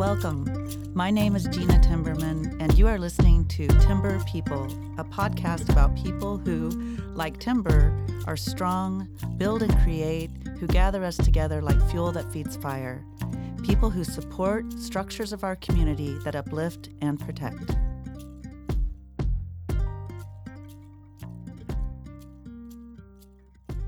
Welcome. My name is Gena Timberman, and you are listening to Timber People, a podcast about people who, like timber, are strong, build and create, who gather us together like fuel that feeds fire. People who support structures of our community that uplift and protect.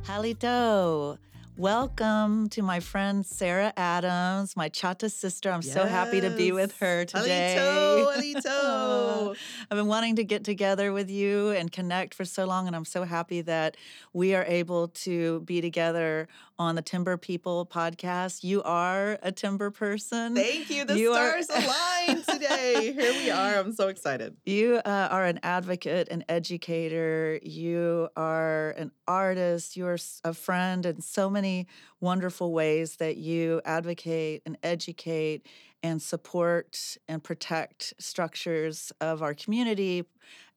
Halito. Welcome to my friend Sarah Adams, my Chata sister. I'm so happy to be with her today. Alito. I've been wanting to get together with you and connect for so long, and I'm so happy that we are able to be together on the Timber People podcast. You are a timber person. Thank you. The stars aligned today. Here we are. I'm so excited. You are an advocate, an educator. You are an artist. You are a friend in so many wonderful ways that you advocate and educate and support and protect structures of our community,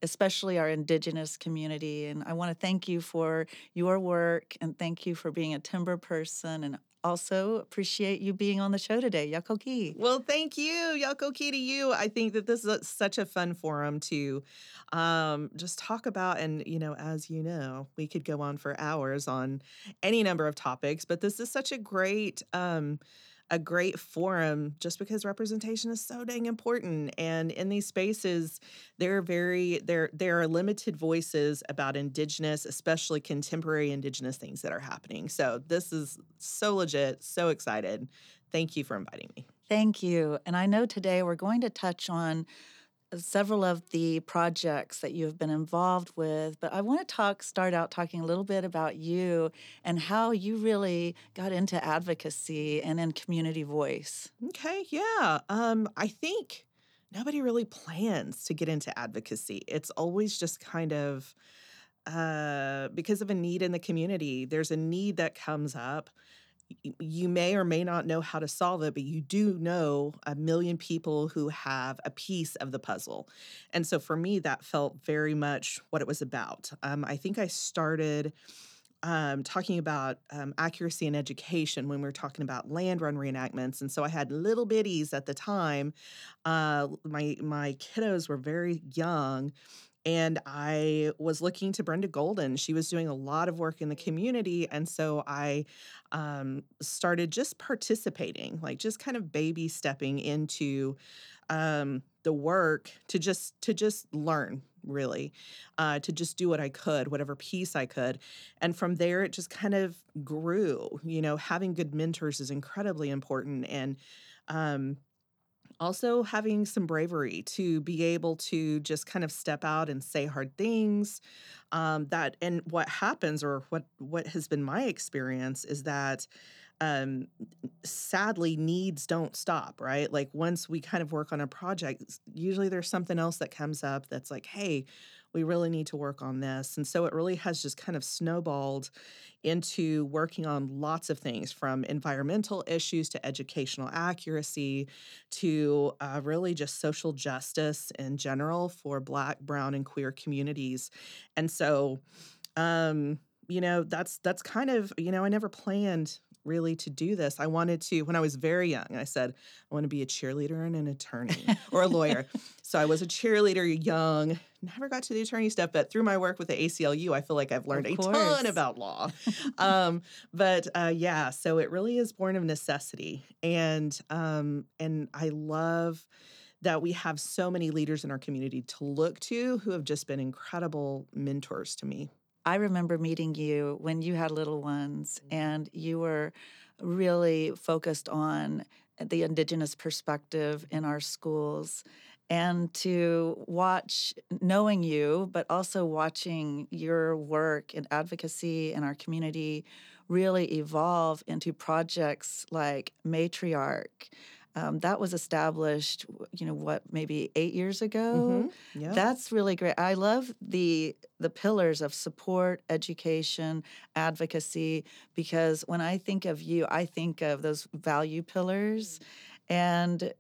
especially our Indigenous community. And I want to thank you for your work and thank you for being a timber person, and also appreciate you being on the show today. Yakoki. Well, thank you. Yakoki to you. I think that this is such a fun forum to just talk about. And, as you know, we could go on for hours on any number of topics, but this is such a great forum just because representation is so dang important. And in these spaces, there are limited voices about Indigenous, especially contemporary Indigenous things that are happening. So this is so legit, so excited. Thank you for inviting me. Thank you. And I know today we're going to touch on several of the projects that you've been involved with, but I want to start out talking a little bit about you and how you really got into advocacy and in community voice. Okay, yeah. I think nobody really plans to get into advocacy. It's always just kind of because of a need in the community. There's a need that comes up. You may or may not know how to solve it, but you do know 1 million people who have a piece of the puzzle. And so for me, that felt very much what it was about. I think I started talking about accuracy in education when we were talking about land-run reenactments. And so I had little bitties at the time. My kiddos were very young. And I was looking to Brenda Golden. She was doing a lot of work in the community. And so I started just participating, like just kind of baby stepping into the work to just learn, really, to just do what I could, whatever piece I could. And from there, it just kind of grew. Having good mentors is incredibly important. And also having some bravery to be able to just kind of step out and say hard things. And what happens, or what has been my experience, is that sadly needs don't stop, right? Like once we kind of work on a project, usually there's something else that comes up that's like, hey, we really need to work on this. And so it really has just kind of snowballed into working on lots of things, from environmental issues to educational accuracy to really just social justice in general for Black, Brown, and queer communities. And so, that's kind of, I never planned really to do this. I wanted to, when I was very young, I said, I want to be a cheerleader and an attorney or a lawyer. So I was a cheerleader young, never got to the attorney stuff, but through my work with the ACLU, I feel like I've learned a ton about law. So it really is born of necessity. And I love that we have so many leaders in our community to look to who have just been incredible mentors to me. I remember meeting you when you had little ones, and you were really focused on the Indigenous perspective in our schools. And to watch, knowing you, but also watching your work in advocacy in our community really evolve into projects like Matriarch. That was established, maybe 8 years ago? Mm-hmm. Yep. That's really great. I love the pillars of support, education, advocacy, because when I think of you, I think of those value pillars. And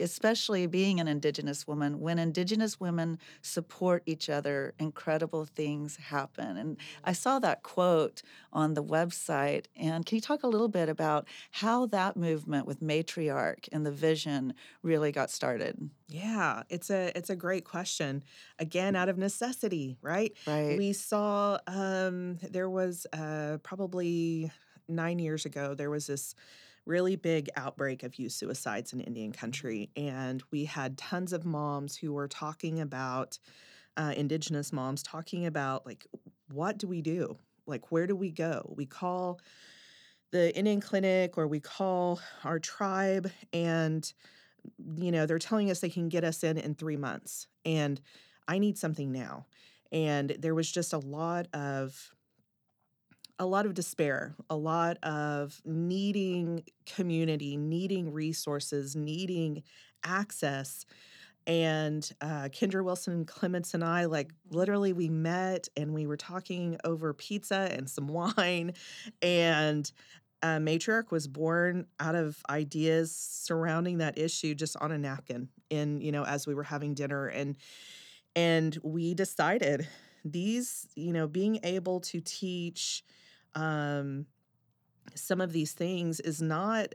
especially being an Indigenous woman, when Indigenous women support each other, incredible things happen. And I saw that quote on the website. And can you talk a little bit about how that movement with Matriarch and the vision really got started? Yeah, it's a great question. Again, out of necessity, right? Right. We saw there was probably 9 years ago, there was this really big outbreak of youth suicides in Indian country. And we had tons of moms who were talking about, Indigenous moms talking about, like, what do we do? Like, where do we go? We call the Indian clinic or we call our tribe and, you know, they're telling us they can get us in 3 months. And I need something now. And there was just a lot of despair, a lot of needing community, needing resources, needing access. And Kendra Wilson Clements and I, like, literally we met and we were talking over pizza and some wine. And Matriarch was born out of ideas surrounding that issue just on a napkin in, you know, as we were having dinner. And we decided these, you know, being able to teach some of these things is not,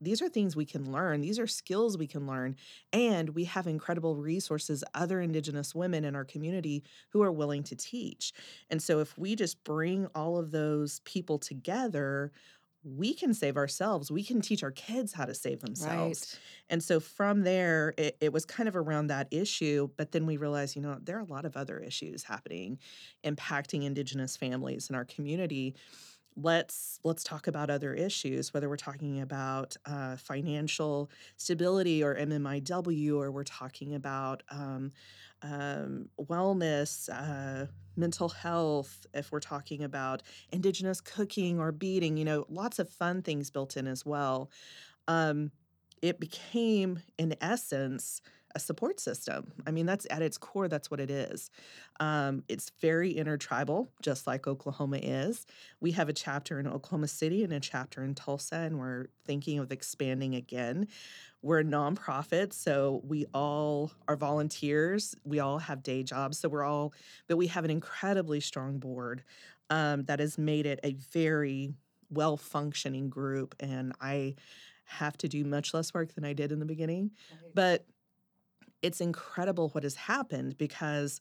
these are things we can learn. These are skills we can learn. And we have incredible resources, other Indigenous women in our community who are willing to teach. And so if we just bring all of those people together, we can save ourselves. We can teach our kids how to save themselves. Right. And so from there, it was kind of around that issue. But then we realized, you know, there are a lot of other issues happening, impacting Indigenous families in our community. Let's talk about other issues, whether we're talking about financial stability or MMIW, or we're talking about wellness, mental health, if we're talking about Indigenous cooking or beading, you know, lots of fun things built in as well. It became, in essence, a support system. I mean, that's at its core, that's what it is. It's very intertribal, just like Oklahoma is. We have a chapter in Oklahoma City and a chapter in Tulsa, and we're thinking of expanding again. We're a nonprofit, so we all are volunteers. We all have day jobs, so but we have an incredibly strong board that has made it a very well-functioning group, and I have to do much less work than I did in the beginning. Right. But it's incredible what has happened, because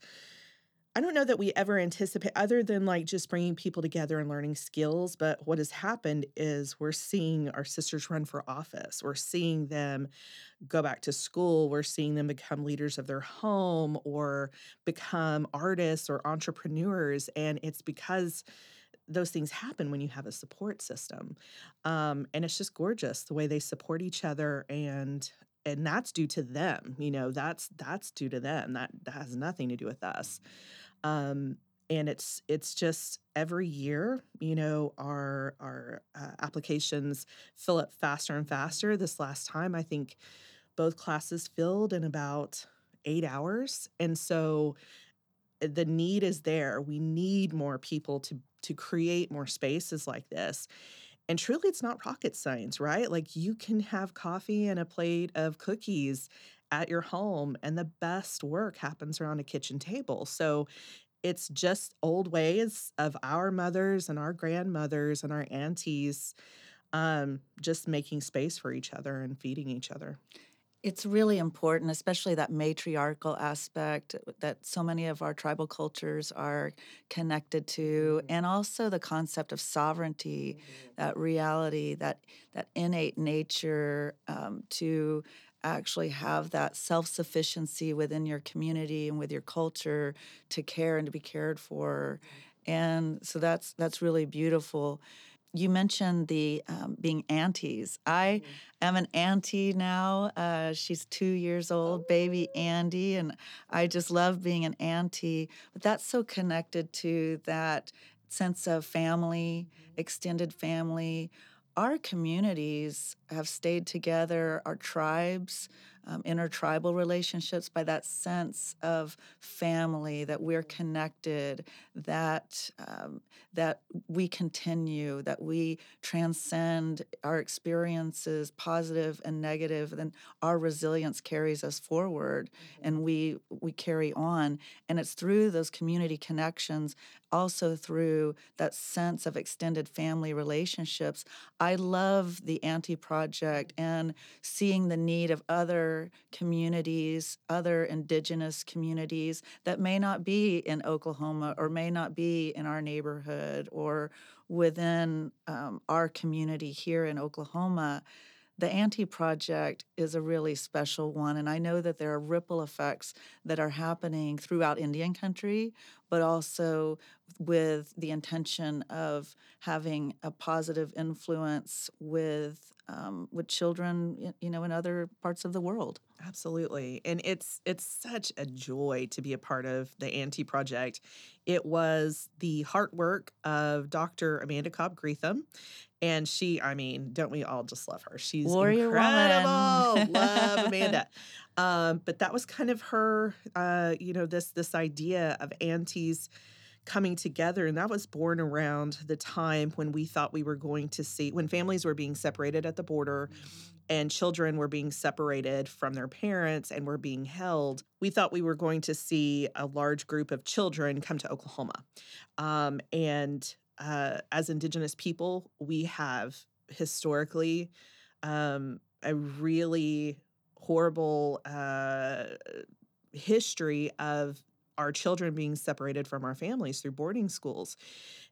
I don't know that we ever anticipate, other than like just bringing people together and learning skills, but what has happened is we're seeing our sisters run for office. We're seeing them go back to school. We're seeing them become leaders of their home or become artists or entrepreneurs. And it's because those things happen when you have a support system. And it's just gorgeous the way they support each other, and that's due to them. You know, that's due to them. That has nothing to do with us. And it's just every year, you know, our applications fill up faster and faster. This last time, I think both classes filled in about 8 hours. And so the need is there. We need more people to create more spaces like this. And truly, it's not rocket science, right? Like, you can have coffee and a plate of cookies at your home, and the best work happens around a kitchen table. So it's just old ways of our mothers and our grandmothers and our aunties just making space for each other and feeding each other. It's really important, especially that matriarchal aspect that so many of our tribal cultures are connected to, and also the concept of sovereignty, that reality, that innate nature to actually have that self-sufficiency within your community and with your culture to care and to be cared for. And so that's really beautiful. You mentioned the being aunties. I am an auntie now. She's 2 years old, baby Andy, and I just love being an auntie. But that's so connected to that sense of family, extended family. Our communities have stayed together, our tribes, intertribal relationships, by that sense of family, that we're connected, that we continue, that we transcend our experiences, positive and negative, and our resilience carries us forward, and we carry on. And it's through those community connections, also through that sense of extended family relationships. I love the Auntie Project and seeing the need of other communities, other indigenous communities that may not be in Oklahoma or may not be in our neighborhood or within our community here in Oklahoma. The Auntie Project is a really special one, and I know that there are ripple effects that are happening throughout Indian country, but also with the intention of having a positive influence with children, you know, in other parts of the world. Absolutely, and it's such a joy to be a part of the Auntie Project. It was the heart work of Dr. Amanda Cobb Greetham. And she, I mean, don't we all just love her? She's warrior incredible. Woman. Love Amanda. But that was kind of her, this idea of aunties coming together. And that was born around the time when we thought we were going to see, when families were being separated at the border and children were being separated from their parents and were being held. We thought we were going to see a large group of children come to Oklahoma. As Indigenous people, we have historically a really horrible history of our children being separated from our families through boarding schools.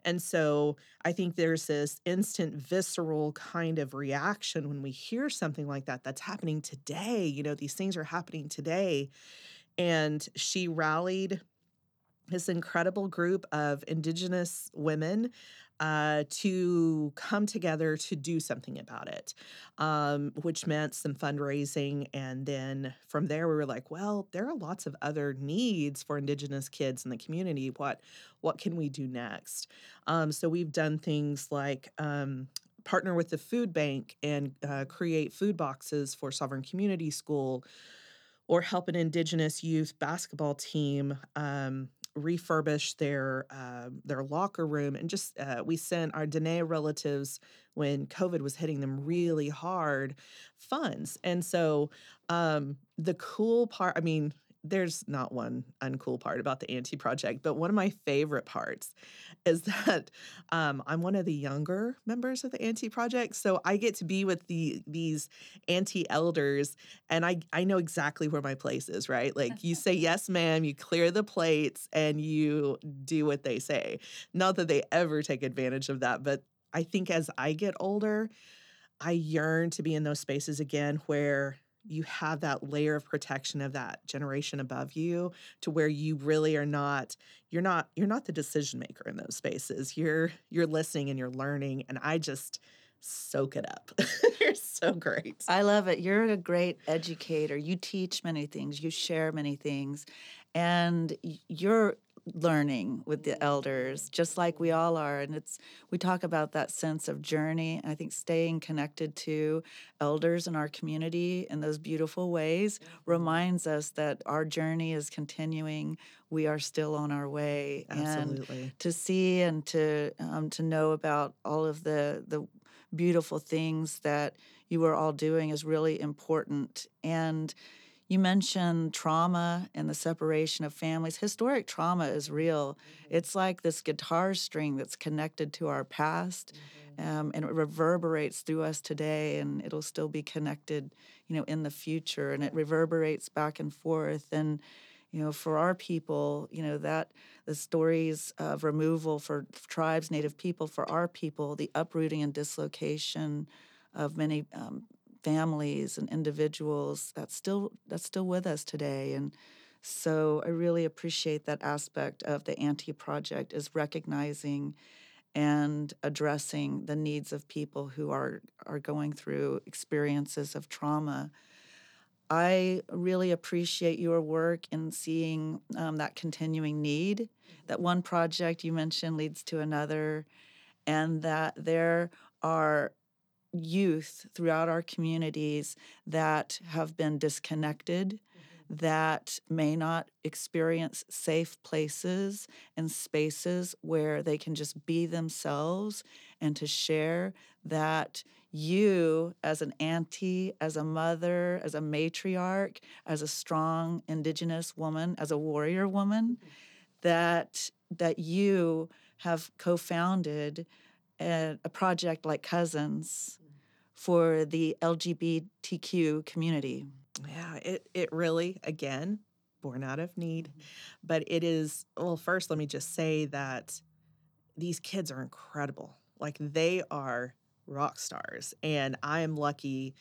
And so I think there's this instant visceral kind of reaction when we hear something like that that's happening today. You know, these things are happening today. And she rallied this incredible group of Indigenous women to come together to do something about it, which meant some fundraising. And then from there, we were like, well, there are lots of other needs for Indigenous kids in the community. What can we do next? So we've done things like partner with the food bank and create food boxes for Sovereign Community School, or help an Indigenous youth basketball team refurbish their locker room. And just we sent our Diné relatives, when COVID was hitting them really hard, funds. And so the cool part, I mean, there's not one uncool part about the Auntie Project, but one of my favorite parts is that I'm one of the younger members of the Auntie Project, so I get to be with these Auntie elders, and I know exactly where my place is, right? Like, you say, yes, ma'am, you clear the plates, and you do what they say. Not that they ever take advantage of that, but I think as I get older, I yearn to be in those spaces again where you have that layer of protection of that generation above you, to where you really are not, you're not the decision maker in those spaces. You're listening and you're learning, and I just soak it up. You're so great. I love it. You're a great educator. You teach many things, you share many things, and you're learning with the elders, just like we all are. And we talk about that sense of journey. I think staying connected to elders in our community in those beautiful ways reminds us that our journey is continuing. We are still on our way. Absolutely. And to see and to know about all of the beautiful things that you are all doing is really important. And you mentioned trauma and the separation of families. Historic trauma is real. Mm-hmm. It's like this guitar string that's connected to our past, mm-hmm. And it reverberates through us today, and it'll still be connected, you know, in the future, and it reverberates back and forth. And, you know, for our people, you know, that the stories of removal for tribes, Native people, for our people, the uprooting and dislocation of many families and individuals, that's still with us today. And so I really appreciate that aspect of the Auntie Project, is recognizing and addressing the needs of people who are going through experiences of trauma. I really appreciate your work in seeing that continuing need, that one project you mentioned leads to another, and that there are youth throughout our communities that have been disconnected, mm-hmm. that may not experience safe places and spaces where they can just be themselves and to share that you, as an auntie, as a mother, as a matriarch, as a strong Indigenous woman, as a warrior woman, mm-hmm. that you have co-founded a project like Cousins for the LGBTQ community. Yeah, it really, again, born out of need. But it is, well, first let me just say that these kids are incredible. Like, they are rock stars, and I am lucky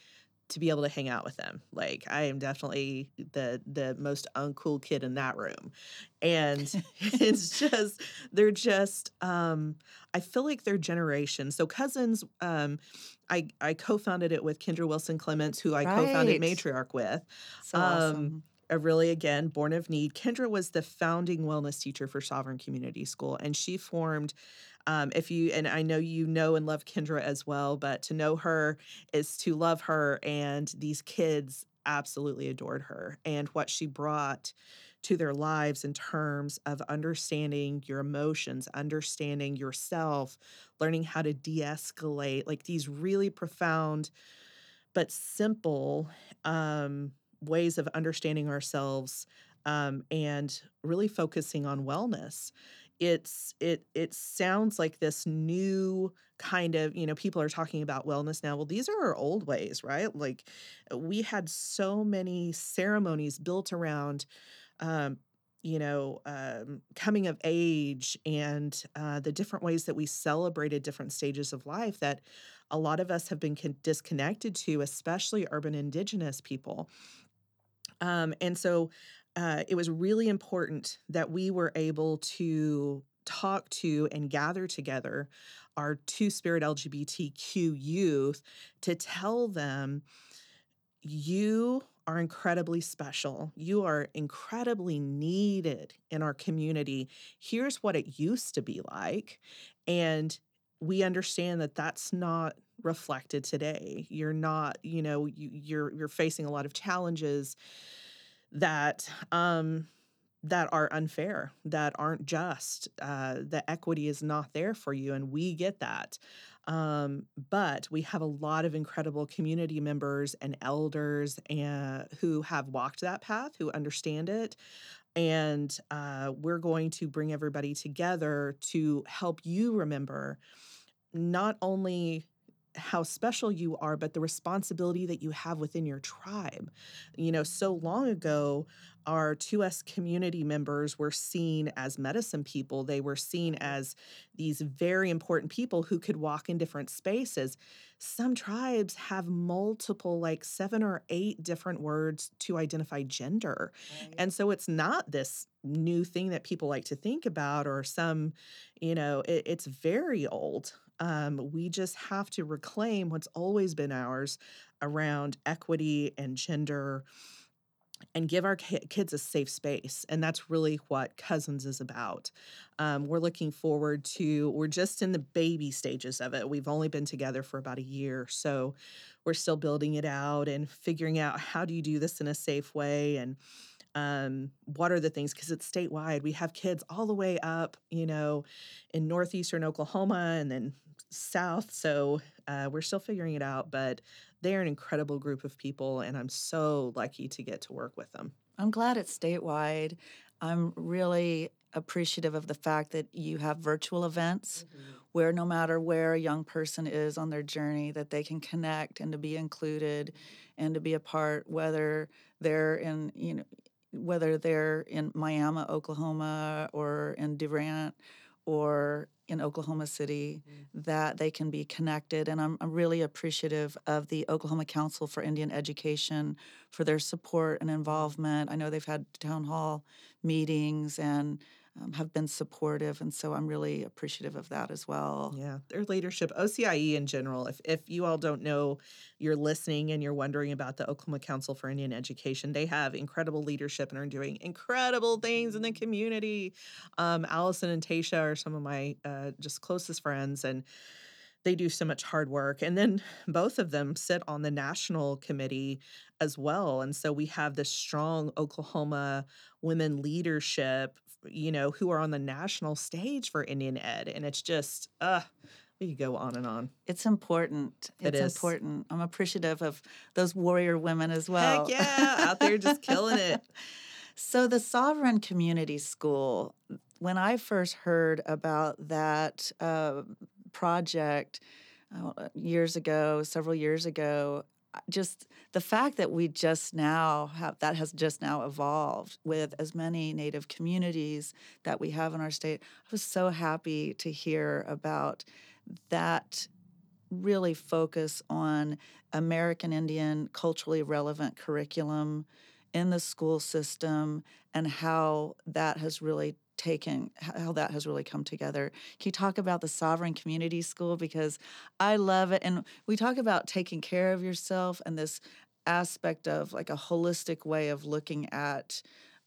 to be able to hang out with them. Like, I am definitely the most uncool kid in that room. And it's just, they're just, I feel like their generation. So Cousins, I co-founded it with Kendra Wilson Clements, who I co-founded Matriarch with. So awesome. Really, again, born of need. Kendra was the founding wellness teacher for Sovereign Community School, and she formed, and I know you know and love Kendra as well, but to know her is to love her, and these kids absolutely adored her and what she brought to their lives in terms of understanding your emotions, understanding yourself, learning how to de-escalate, like these really profound but simple ways of understanding ourselves and really focusing on wellness. It sounds like this new kind of, people are talking about wellness now. Well, these are our old ways, right? Like, we had so many ceremonies built around, coming of age and the different ways that we celebrated different stages of life that a lot of us have been disconnected to, especially urban Indigenous people. And so it was really important that we were able to talk to and gather together our Two-Spirit LGBTQ youth to tell them, you are incredibly special. You are incredibly needed in our community. Here's what it used to be like. And we understand that that's not reflected today. You're not, you're facing a lot of challenges that are unfair, that aren't just. The equity is not there for you, and we get that. But we have a lot of incredible community members and elders who have walked that path, who understand it. And we're going to bring everybody together to help you remember not only how special you are, but the responsibility that you have within your tribe. So long ago, our 2S community members were seen as medicine people. They were seen as these very important people who could walk in different spaces. Some tribes have multiple, like 7 or 8 different words to identify gender. Right. And so it's not this new thing that people like to think about or some, it's very old. We just have to reclaim what's always been ours around equity and gender and give our kids a safe space. And that's really what Cousins is about. We're looking forward to, we're just in the baby stages of it. We've only been together for about a year. So we're still building it out and figuring out, how do you do this in a safe way? And what are the things, because it's statewide. We have kids all the way up, in northeastern Oklahoma and then south. So we're still figuring it out, but they're an incredible group of people, and I'm so lucky to get to work with them. I'm glad it's statewide. I'm really appreciative of the fact that you have virtual events mm-hmm. where no matter where a young person is on their journey, that they can connect and to be included and to be a part, whether they're in, whether they're in Miami, Oklahoma, or in Durant, or in Oklahoma City, mm-hmm. that they can be connected. And I'm really appreciative of the Oklahoma Council for Indian Education for their support and involvement. I know they've had town hall meetings and have been supportive, and so I'm really appreciative of that as well. Yeah, their leadership, OCIE in general. If you all don't know, you're listening and you're wondering about the Oklahoma Council for Indian Education, they have incredible leadership and are doing incredible things in the community. Allison and Tasha are some of my just closest friends, and They do so much hard work. And then both of them sit on the national committee as well. And so we have this strong Oklahoma women leadership, you know, who are on the national stage for Indian Ed. And it's just, we could go on and on. It's important. It's important. I'm appreciative of those warrior women as well. Heck yeah, out there just killing it. So the Sovereign Community School, when I first heard about that project several years ago, just the fact that we just now have, that has just now evolved with as many Native communities that we have in our state, I was so happy to hear about that really focus on American Indian culturally relevant curriculum in the school system and how that has really come together. Can you talk about the Sovereign Community School? Because I love it. And we talk about taking care of yourself and this aspect of like a holistic way of looking at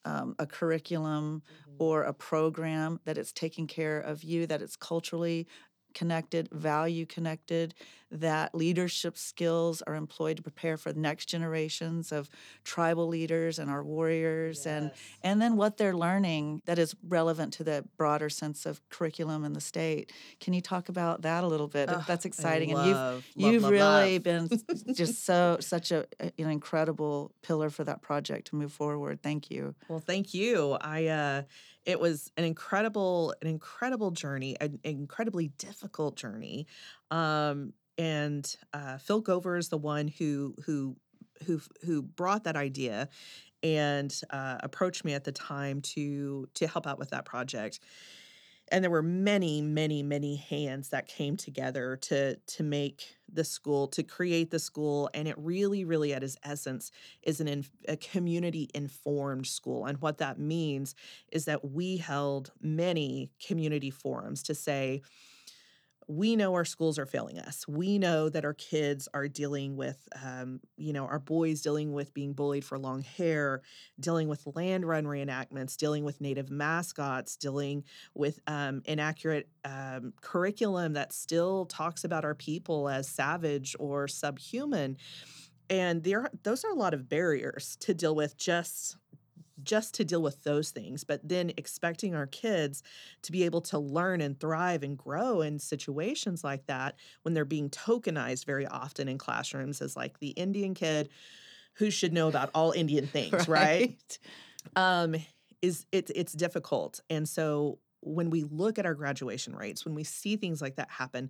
a curriculum or a program, that it's taking care of you, that it's culturally connected, value connected, that leadership skills are employed to prepare for the next generations of tribal leaders and our warriors, and then what they're learning that is relevant to the broader sense of curriculum in the state. Can you talk about that a little bit? That's exciting, and you've really been just such an incredible pillar for that project to move forward. Thank you. Well, thank you. It was an incredible journey, an incredibly difficult journey. And Phil Gover is the one who brought that idea and approached me at the time to help out with that project. And there were many, many, many hands that came together to make the school, to create the school. And it really, really at its essence is a community-informed school. And what that means is that we held many community forums to say, we know our schools are failing us. We know that our kids are dealing with, our boys dealing with being bullied for long hair, dealing with land run reenactments, dealing with Native mascots, dealing with inaccurate curriculum that still talks about our people as savage or subhuman. And those are a lot of barriers to deal with just to deal with those things, but then expecting our kids to be able to learn and thrive and grow in situations like that when they're being tokenized very often in classrooms as like the Indian kid who should know about all Indian things, right? It's difficult. And so when we look at our graduation rates, when we see things like that happen,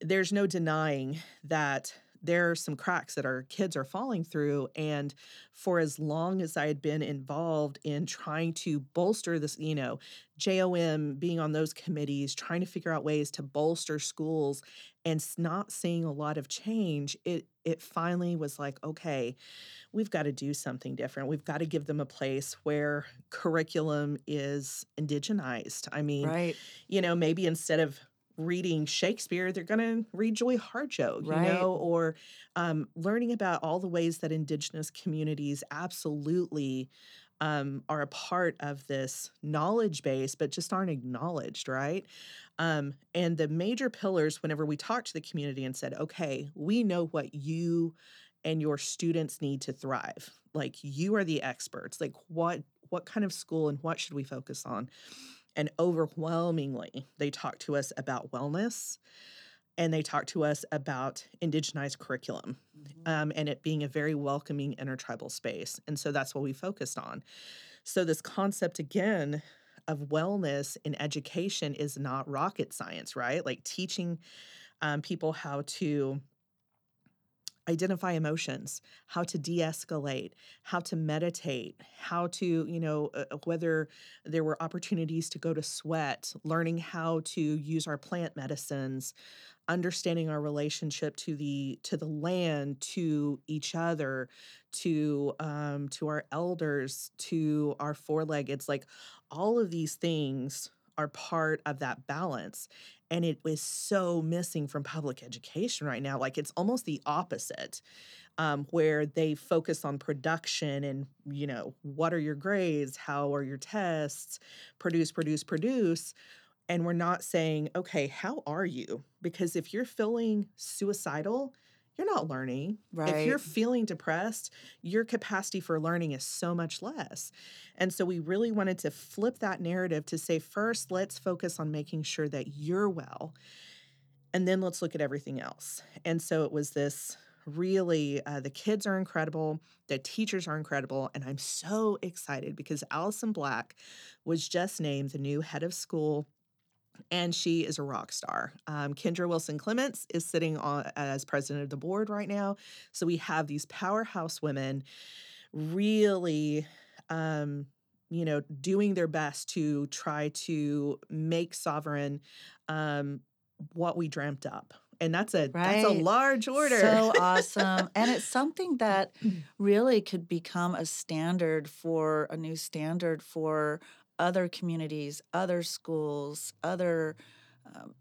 there's no denying that there are some cracks that our kids are falling through. And for as long as I had been involved in trying to bolster this, JOM, being on those committees, trying to figure out ways to bolster schools and not seeing a lot of change, it finally was like, okay, we've got to do something different. We've got to give them a place where curriculum is indigenized. Right. Maybe instead of reading Shakespeare, they're going to read Joy Harjo, or learning about all the ways that Indigenous communities absolutely are a part of this knowledge base, but just aren't acknowledged, right? And the major pillars, whenever we talked to the community and said, okay, we know what you and your students need to thrive. Like, you are the experts. Like, what kind of school and what should we focus on? And overwhelmingly, they talk to us about wellness, and they talk to us about indigenized curriculum, and it being a very welcoming intertribal space. And so that's what we focused on. So this concept, again, of wellness in education is not rocket science, right? Like teaching people how to identify emotions, how to de-escalate, how to meditate, how to, whether there were opportunities to go to sweat, learning how to use our plant medicines, understanding our relationship to the land, to each other, to our elders, to our four-leggeds. Like, all of these things are part of that balance. And it is so missing from public education right now. Like, it's almost the opposite, where they focus on production and, what are your grades? How are your tests? Produce. And we're not saying, okay, how are you? Because if you're feeling suicidal, you're not learning. Right. If you're feeling depressed, your capacity for learning is so much less. And so we really wanted to flip that narrative to say, first, let's focus on making sure that you're well. And then let's look at everything else. And so it was this really, the kids are incredible. The teachers are incredible. And I'm so excited because Allison Black was just named the new head of school. And she is a rock star. Kendra Wilson Clements is sitting on as president of the board right now. So we have these powerhouse women really, doing their best to try to make Sovereign what we dreamt up. And that's a large order. So awesome. And it's something that really could become a new standard for other communities, other schools, other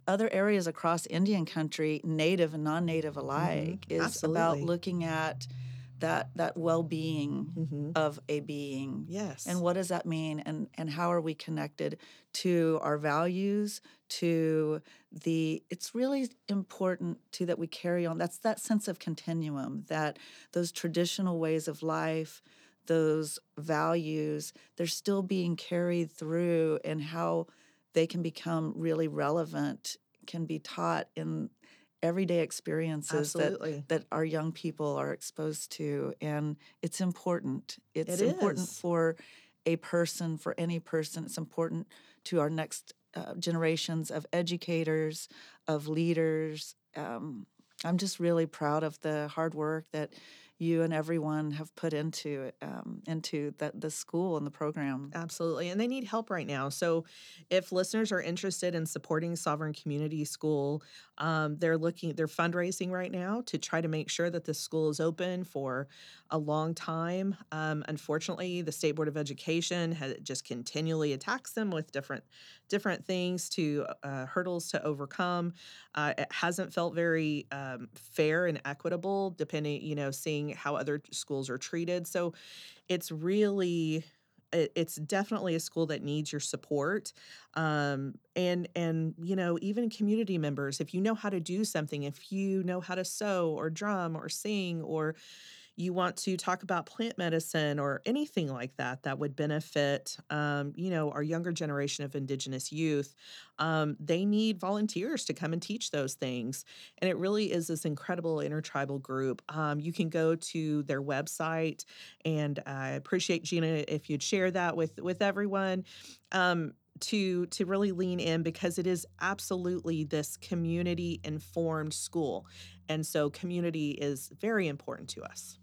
areas across Indian country, Native and non-Native alike, is absolutely about looking at that well-being of a being. Yes. And what does that mean? And how are we connected to our values, it's really important too that we carry on. That's that sense of continuum, that those traditional ways of life, those values, they're still being carried through, and how they can become really relevant can be taught in everyday experiences that our young people are exposed to. And it's important. It's important for a person, for any person. It's important to our next generations of educators, of leaders. I'm just really proud of the hard work that you and everyone have put into the school and the program. Absolutely. And they need help right now. So if listeners are interested in supporting Sovereign Community School, they're fundraising right now to try to make sure that this school is open for a long time. Unfortunately, the State Board of Education just continually attacks them with different things hurdles to overcome. It hasn't felt very fair and equitable, depending, seeing how other schools are treated. So it's definitely a school that needs your support. And even community members, if you know how to do something, if you know how to sew or drum or sing, or you want to talk about plant medicine or anything like that would benefit, our younger generation of Indigenous youth. They need volunteers to come and teach those things. And it really is this incredible intertribal group. You can go to their website, and I appreciate, Gena, if you'd share that with everyone. To really lean in, because it is absolutely this community-informed school. And so community is very important to us.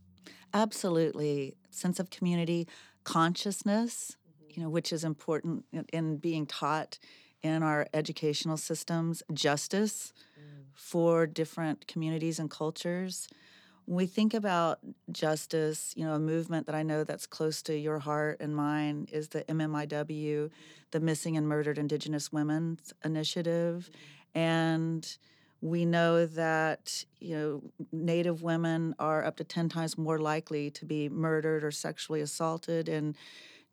Absolutely. Sense of community, consciousness, which is important in being taught in our educational systems, justice for different communities and cultures. When we think about justice, a movement that I know that's close to your heart and mine is the MMIW, the Missing and Murdered Indigenous Women's Initiative. And we know that, Native women are up to 10 times more likely to be murdered or sexually assaulted. And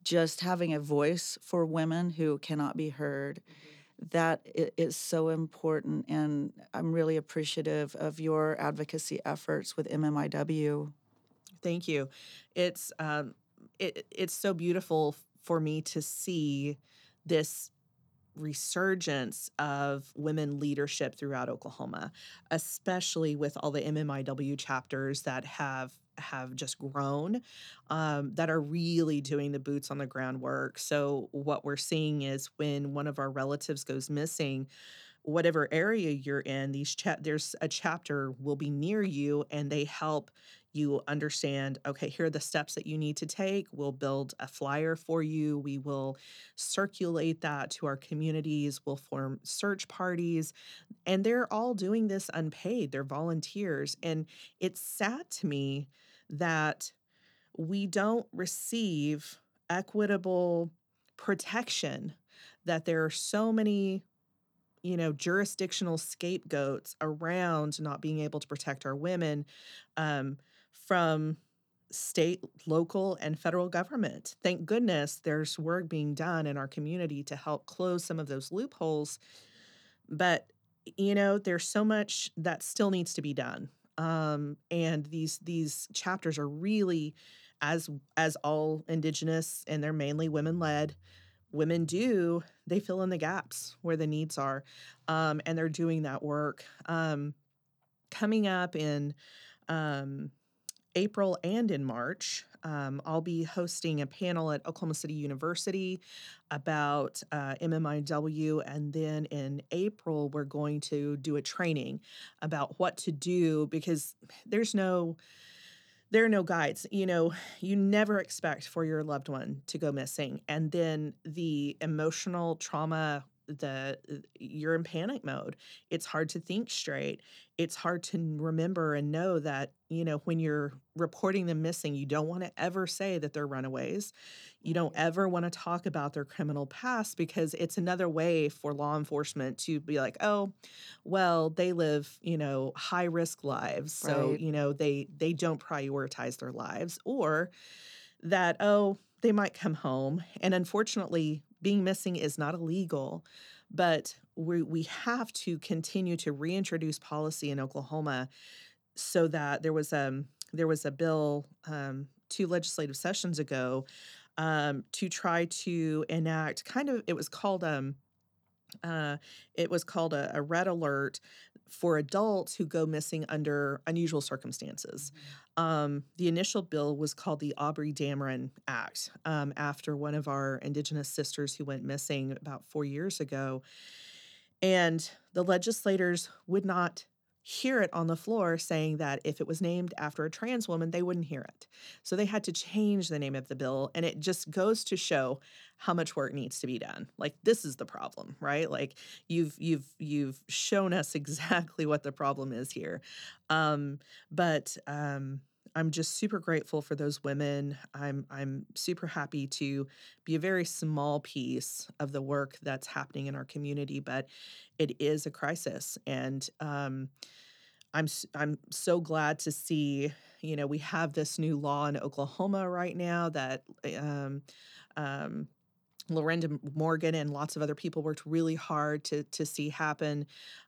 just having a voice for women who cannot be heard, that is so important, and I'm really appreciative of your advocacy efforts with MMIW. Thank you. It's it's so beautiful for me to see this resurgence of women leadership throughout Oklahoma, especially with all the MMIW chapters that have just grown, that are really doing the boots on the ground work. So what we're seeing is when one of our relatives goes missing, whatever area you're in, there's a chapter will be near you, and they help you understand, okay, here are the steps that you need to take. We'll build a flyer for you. We will circulate that to our communities. We'll form search parties. And they're all doing this unpaid. They're volunteers. And it's sad to me that we don't receive equitable protection, that there are so many jurisdictional scapegoats around not being able to protect our women from state, local, and federal government. Thank goodness there's work being done in our community to help close some of those loopholes. But, you know, there's so much that still needs to be done. And these chapters are really, as all Indigenous, and they're mainly women-led, women do, they fill in the gaps where the needs are. And they're doing that work. Coming up in April and in March, I'll be hosting a panel at Oklahoma City University about MMIW. And then in April, we're going to do a training about what to do, because there are no guides. You know, you never expect for your loved one to go missing. And then the emotional trauma, you're in panic mode. It's hard to think straight. It's hard to remember and know that, you know, when you're reporting them missing, you don't want to ever say that they're runaways. You don't ever want to talk about their criminal past, because it's another way for law enforcement to be like, oh, well, they live, you know, high risk lives. So, right. You know, they don't prioritize their lives, or that, oh, they might come home. And unfortunately, being missing is not illegal, but we have to continue to reintroduce policy in Oklahoma, so that there was a bill 2 legislative sessions ago to try to enact kind of, it was called a red alert for adults who go missing under unusual circumstances. Mm-hmm. The initial bill was called the Aubrey Dameron Act, after one of our Indigenous sisters who went missing about 4 years ago. And the legislators would not hear it on the floor, saying that if it was named after a trans woman, they wouldn't hear it. So they had to change the name of the bill. And it just goes to show how much work needs to be done. Like, this is the problem, right? Like, you've shown us exactly what the problem is here. I'm just super grateful for those women. I'm super happy to be a very small piece of the work that's happening in our community, but it is a crisis, and I'm so glad to see, you know, we have this new law in Oklahoma right now that Lorenda Morgan and lots of other people worked really hard to see happen,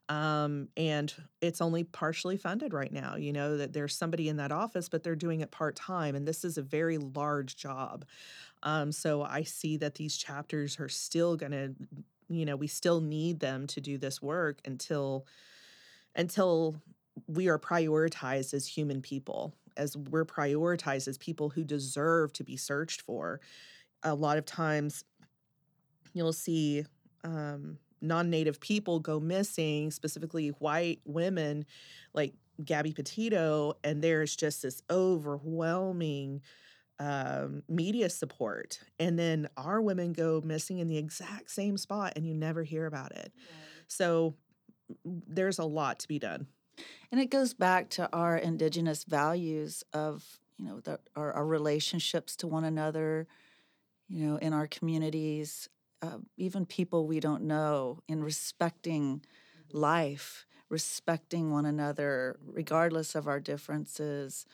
and it's only partially funded right now. You know, that there's somebody in that office, but they're doing it part-time, and this is a very large job. So I see that these chapters are still going to, you know, we still need them to do this work until we are prioritized as human people, as we're prioritized as people who deserve to be searched for. A lot of times you'll see non-Native people go missing, specifically white women like Gabby Petito, and there's just this overwhelming media support. And then our women go missing in the exact same spot, and you never hear about it. Yeah. So there's a lot to be done. And it goes back to our Indigenous values of, you know, our relationships to one another, you know, in our communities, even people we don't know, in respecting life, respecting one another, regardless of our differences,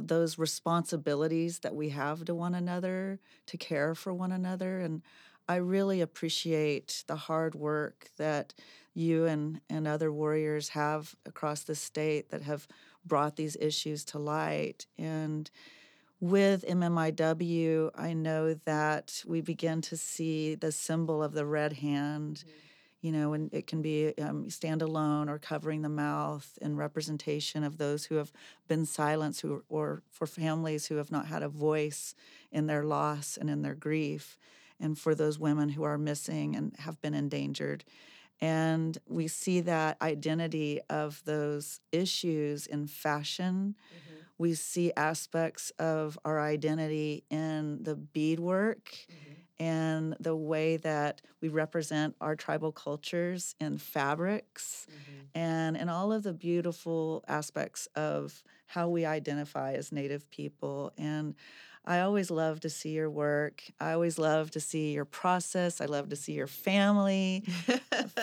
those responsibilities that we have to one another, to care for one another. And I really appreciate the hard work that you and other warriors have across the state that have brought these issues to light. And with MMIW, I know that we begin to see the symbol of the red hand, mm-hmm. you know, and it can be standalone or covering the mouth, in representation of those who have been silenced, or for families who have not had a voice in their loss and in their grief, and for those women who are missing and have been endangered. And we see that identity of those issues in fashion. Mm-hmm. We see aspects of our identity in the beadwork, mm-hmm. and the way that we represent our tribal cultures in fabrics, mm-hmm. and in all of the beautiful aspects of how we identify as Native people. And I always love to see your work. I always love to see your process. I love to see your family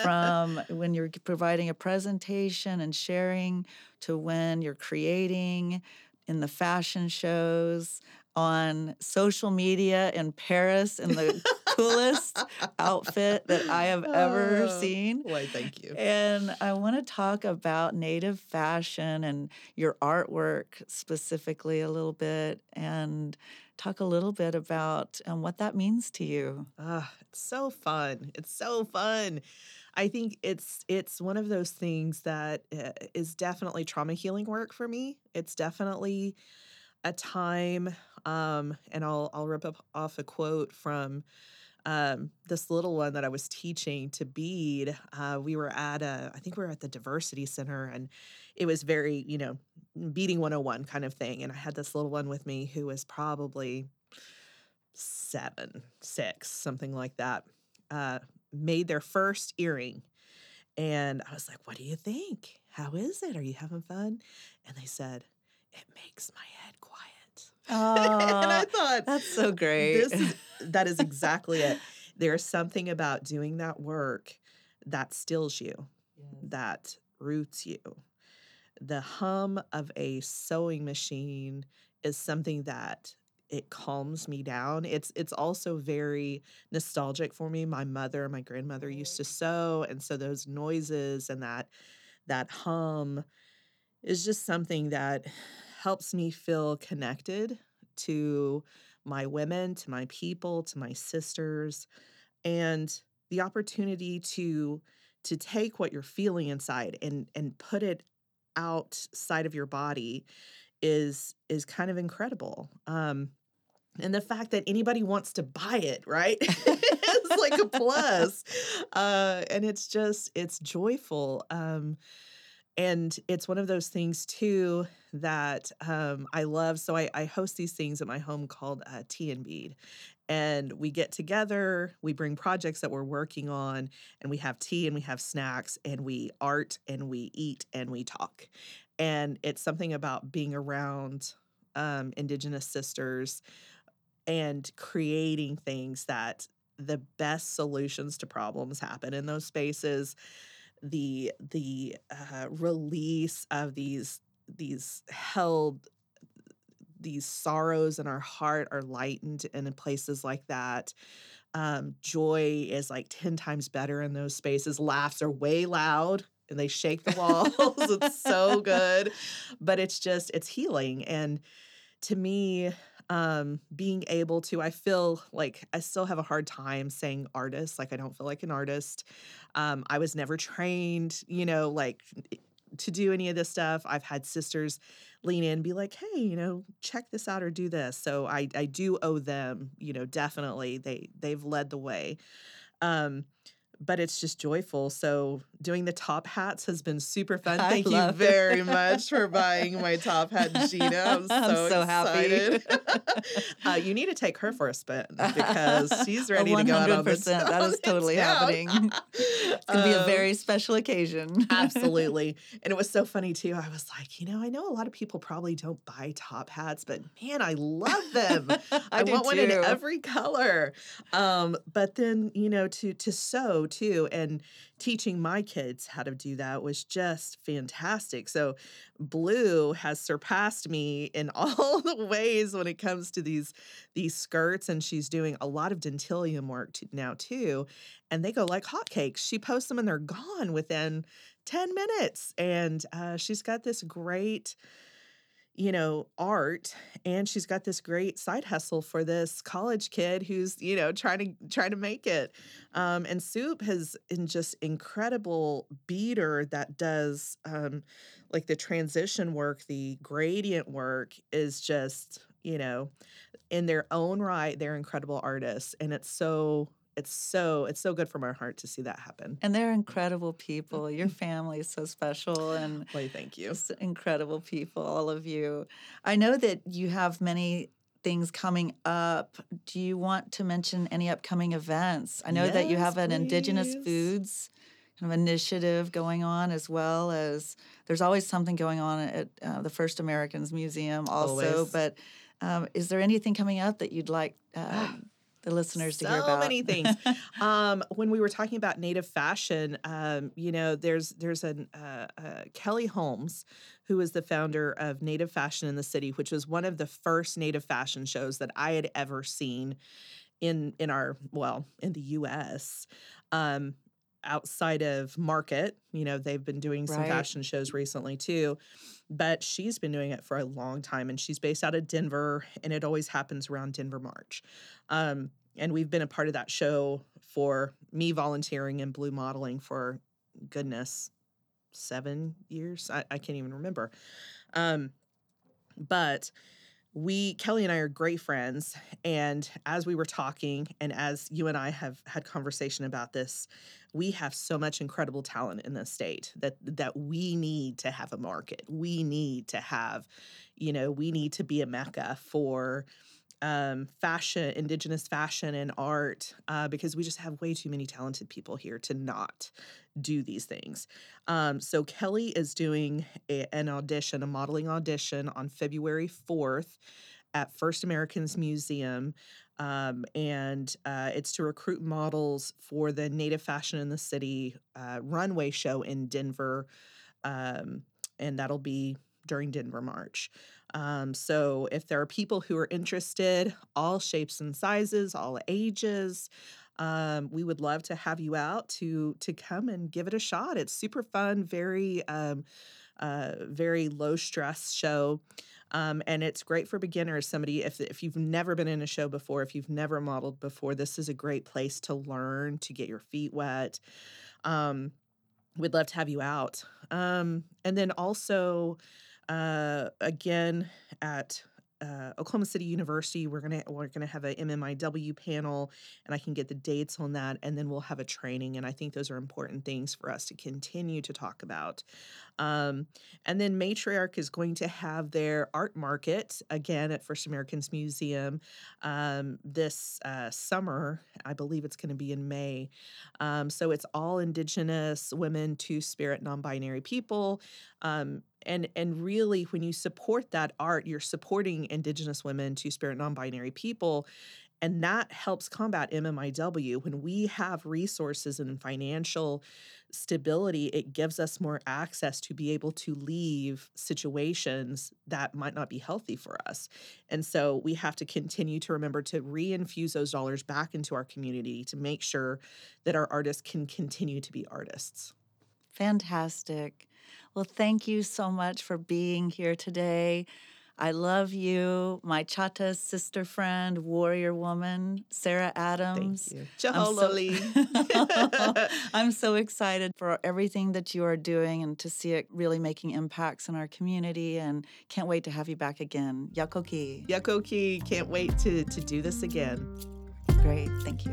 from when you're providing a presentation and sharing, to when you're creating, in the fashion shows, on social media in Paris in the coolest outfit that I have ever seen. Why, thank you. And I want to talk about Native fashion and your artwork specifically a little bit, and talk a little bit about what that means to you. It's so fun. It's so fun. I think it's one of those things that is definitely trauma healing work for me. It's definitely a time, and I'll rip off a quote from this little one that I was teaching to Bede. We were at I think we were at the diversity center, and it was very, beading 101 kind of thing. And I had this little one with me who was probably 7, 6, something like that, made their first earring. And I was like, what do you think? How is it? Are you having fun? And they said, it makes my head quiet. And I thought, that's so great. That is exactly it. There's something about doing that work that stills you, that roots you. The hum of a sewing machine is something that it calms me down. It's also very nostalgic for me. My mother, my grandmother used to sew, and so those noises and that hum is just something that helps me feel connected to my women, to my people, to my sisters, and the opportunity to take what you're feeling inside and put it outside of your body is kind of incredible. And the fact that anybody wants to buy it, right? It's like a plus. And it's joyful. And it's one of those things, too, that I love. So I host these things at my home called Tea and Bead. And we get together, we bring projects that we're working on, and we have tea and we have snacks and we art and we eat and we talk. And it's something about being around Indigenous sisters and creating things that the best solutions to problems happen in those spaces. The release of these sorrows in our heart are lightened in places like that. Joy is like 10 times better in those spaces. Laughs are way loud and they shake the walls. It's so good, but it's healing. And to me, being able to, I feel like I still have a hard time saying artist. Like I don't feel like an artist. I was never trained, to do any of this stuff. I've had sisters lean in and be like, hey, check this out or do this. So I do owe them, definitely they've led the way. But it's just joyful. So doing the top hats has been super fun. Thank you very much for buying my top hat, Gena. I'm so excited. Happy. You need to take her for a spin because she's ready to go out on this. 100%. That is totally happening. It's going to be a very special occasion. Absolutely. And it was so funny, too. I was like, I know a lot of people probably don't buy top hats, but, man, I love them. I want one in every color. But then, to sew, too, and teaching my kids how to do that was just fantastic. So blue has surpassed me in all the ways when it comes to these skirts, and she's doing a lot of dentilium work now too, and they go like hotcakes. She posts them and they're gone within 10 minutes, and she's got this great art, and she's got this great side hustle for this college kid who's, trying to make it. And Soup has in just incredible beater that does like the transition work, the gradient work is just, in their own right, they're incredible artists. And it's so good from our heart to see that happen. And they're incredible people. Your family is so special. And well, thank you. Incredible people, all of you. I know that you have many things coming up. Do you want to mention any upcoming events? I know that you have an Indigenous Foods kind of initiative going on, as well as there's always something going on at the First Americans Museum also. Always. But is there anything coming up that you'd like the listeners to hear about? So many things. When we were talking about Native fashion, there's Kelly Holmes, who is the founder of Native Fashion in the City, which was one of the first Native fashion shows that I had ever seen in the U.S., outside of Market. You know, they've been doing some fashion shows recently too, but she's been doing it for a long time, and she's based out of Denver, and it always happens around Denver March. And we've been a part of that show for me volunteering in Blue Modeling for, goodness, 7 years. I can't even remember. But Kelly and I are great friends, and as we were talking and as you and I have had conversation about this, we have so much incredible talent in this state that we need to have a market. We need to have, we need to be a mecca for fashion, indigenous fashion and art, because we just have way too many talented people here to not do these things. So Kelly is doing a modeling audition on February 4th at First Americans Museum. And it's to recruit models for the Native Fashion in the City runway show in Denver. And that'll be during Denver March. So if there are people who are interested, all shapes and sizes, all ages, we would love to have you out to come and give it a shot. It's super fun, very low stress show. And it's great for beginners. Somebody, if you've never been in a show before, if you've never modeled before, this is a great place to learn, to get your feet wet. We'd love to have you out. And then also, again, at Oklahoma City University, we're gonna have a MMIW panel, and I can get the dates on that, and then we'll have a training, and I think those are important things for us to continue to talk about. And then Matriarch is going to have their art market, again, at First Americans Museum this summer. I believe it's going to be in May. So it's all Indigenous women, two-spirit, non-binary people. And really, when you support that art, you're supporting Indigenous women, two-spirit, non-binary people, and that helps combat MMIW. When we have resources and financial stability, it gives us more access to be able to leave situations that might not be healthy for us. And so we have to continue to remember to reinfuse those dollars back into our community to make sure that our artists can continue to be artists. Fantastic. Well, thank you so much for being here today. I love you, my Chata sister friend, warrior woman, Sarah Adams. Thank you. I'm so excited for everything that you are doing and to see it really making impacts in our community, and can't wait to have you back again. Yakoki. Yakoki. Can't wait to do this again. Great. Thank you.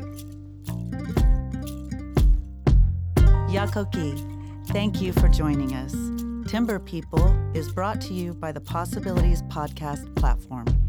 Yakoki. Thank you for joining us. Timber People is brought to you by the Possibilities Podcast platform.